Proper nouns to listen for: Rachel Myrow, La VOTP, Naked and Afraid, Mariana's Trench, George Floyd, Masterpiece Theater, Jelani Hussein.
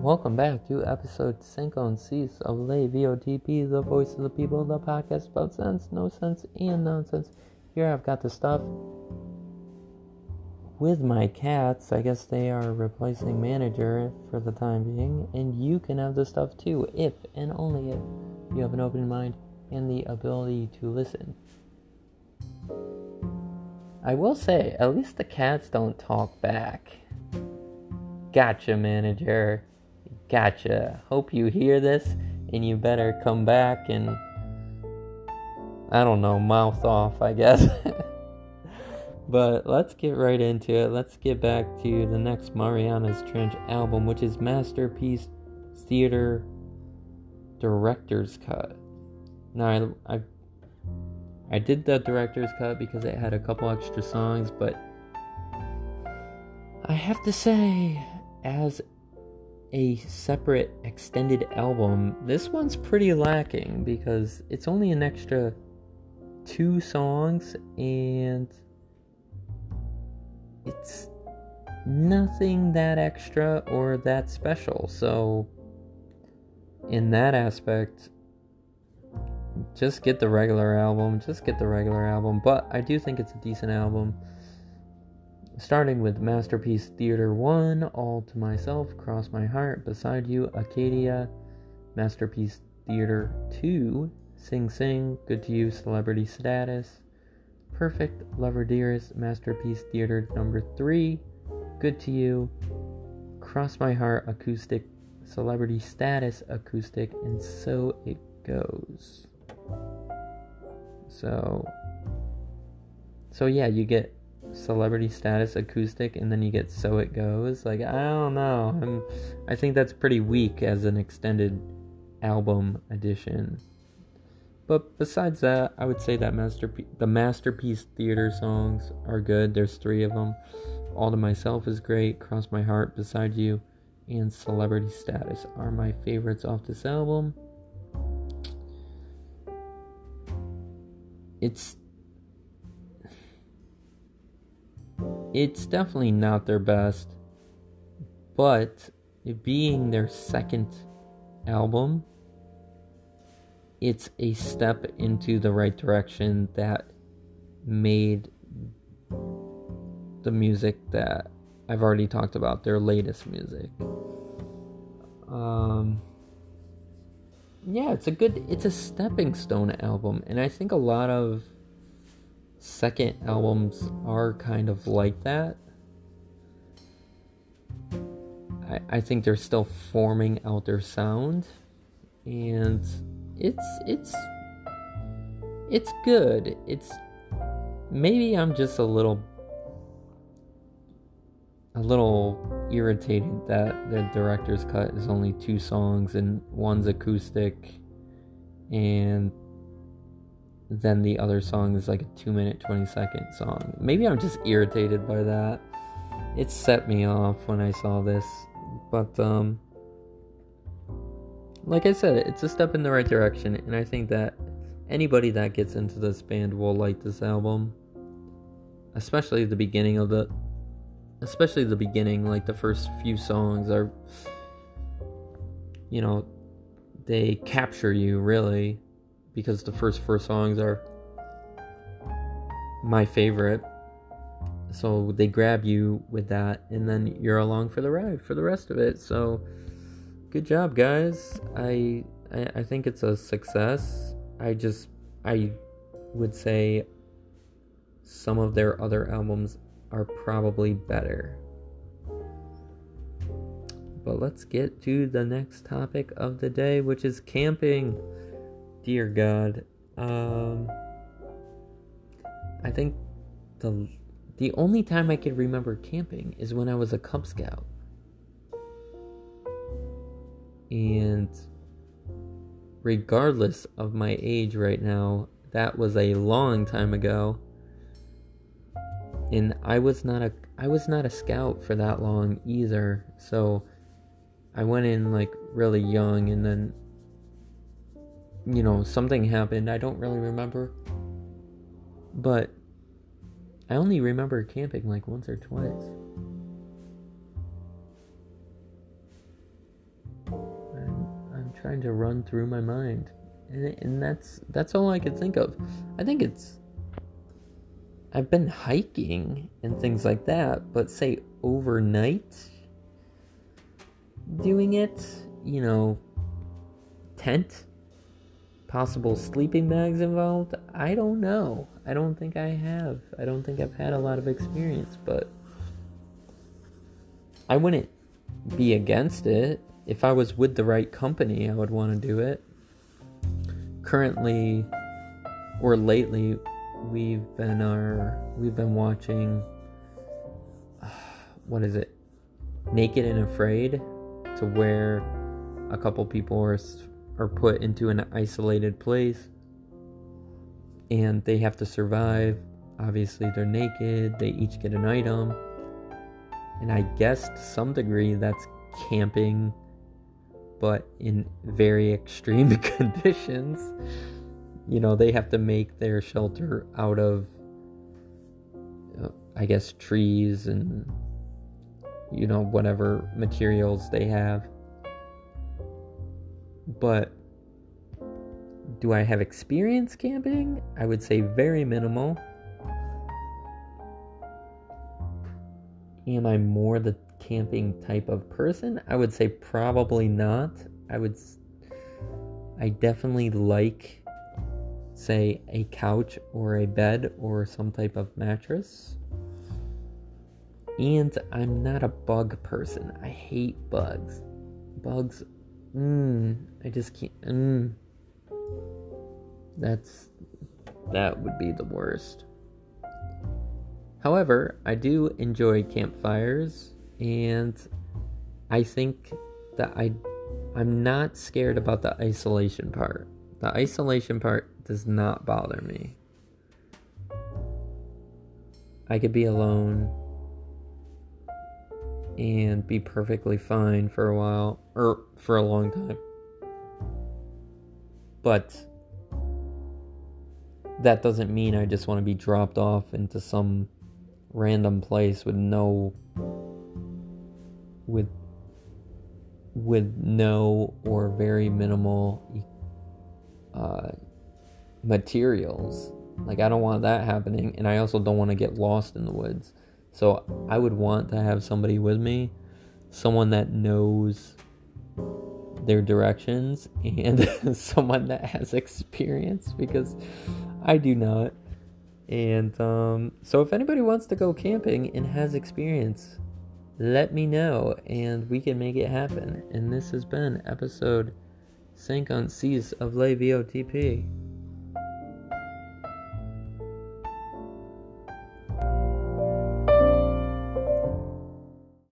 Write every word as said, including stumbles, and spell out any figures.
Welcome back to episode cinco and seis of La V O T P, the voice of the people, the podcast about sense, no sense, and nonsense. Here I've got the stuff with my cats. I guess they are replacing manager for the time being, and you can have the stuff too, if and only if you have an open mind and the ability to listen. I will say, at least the cats don't talk back. Gotcha, manager. Gotcha. Hope you hear this, and you better come back and, I don't know, mouth off, I guess. But let's get right into it. Let's get back to the next Mariana's Trench album, which is Masterpiece Theater Director's Cut. Now, I, I, I did the Director's Cut because it had a couple extra songs, but I have to say, as a separate extended album, this one's pretty lacking because it's only an extra two songs and it's nothing that extra or that special. So in that aspect, just get the regular album, just get the regular album. But I do think it's a decent album. Starting with Masterpiece Theater one, All to Myself, Cross My Heart, Beside You, Acadia. Masterpiece Theater two, Sing Sing, Good to You, Celebrity Status, Perfect, Lover Dearest. Masterpiece Theater number three, Good to You, Cross My Heart, Acoustic, Celebrity Status, Acoustic, and so it goes. So, so yeah, you get Celebrity Status, Acoustic, and then you get So It Goes. Like, I don't know. I'm, I think that's pretty weak as an extended album edition. But besides that, I would say that masterpiece, the Masterpiece Theater songs are good. There's three of them. All to Myself is great. Cross My Heart, Beside You, and Celebrity Status are my favorites off this album. It's It's definitely not their best, but it being their second album, it's a step into the right direction that made the music that I've already talked about, their latest music. Um, yeah, it's a good, it's a stepping stone album, and I think a lot of second albums are kind of like that. I, I think they're still forming out their sound, and it's it's it's good. It's maybe I'm just a little a little irritated that the director's cut is only two songs and one's acoustic, and then the other song is like a two minute twenty second song. Maybe I'm just irritated by that. It set me off when I saw this. But um like I said, it's a step in the right direction, and I think that anybody that gets into this band will like this album. Especially the beginning of the especially the beginning, like the first few songs are, you know, they capture you really. Because the first four songs are my favorite. So they grab you with that. And then you're along for the ride for the rest of it. So good job, guys. I, I I think it's a success. I just... I would say some of their other albums are probably better. But let's get to the next topic of the day, which is camping. Dear God, um, I think the the only time I could remember camping is when I was a Cub Scout, and regardless of my age right now, that was a long time ago, and I was not a I was not a scout for that long either. So I went in like really young, and then, you know, something happened. I don't really remember, but I only remember camping like once or twice. trying to run through my mind, and, and that's that's all I could think of. I think it's I've been hiking and things like that, but say overnight doing it, you know, tent, possible sleeping bags involved, I don't know. I don't think I have. I don't think I've had a lot of experience, but I wouldn't be against it. If I was with the right company, I would want to do it. Currently, or lately, we've been our we've been watching uh, what is it? Naked and Afraid, to where a couple people are are put into an isolated place and they have to survive. Obviously, they're naked. They each get an item, and I guess to some degree that's camping, but in very extreme conditions. You know, they have to make their shelter out of, uh, I guess, trees and, you know, whatever materials they have. But do I have experience camping? I would say very minimal. Am I more the camping type of person? I would say probably not. I would, I definitely like, say, a couch or a bed or some type of mattress. And I'm not a bug person. I hate bugs. Bugs, mmm, I just can't, mmm. That's, that would be the worst. However, I do enjoy campfires, and I think that I, I'm not scared about the isolation part. The isolation part does not bother me. I could be alone and be perfectly fine for a while, or for a long time. But that doesn't mean I just want to be dropped off into some random place with no, with, with no or very minimal equality. Uh, materials. Like, I don't want that happening, and I also don't want to get lost in the woods. So I would want to have somebody with me, someone that knows their directions and someone that has experience, because I do not. And um, so if anybody wants to go camping and has experience, let me know and we can make it happen. And this has been episode Sank on Seas of La V O T P.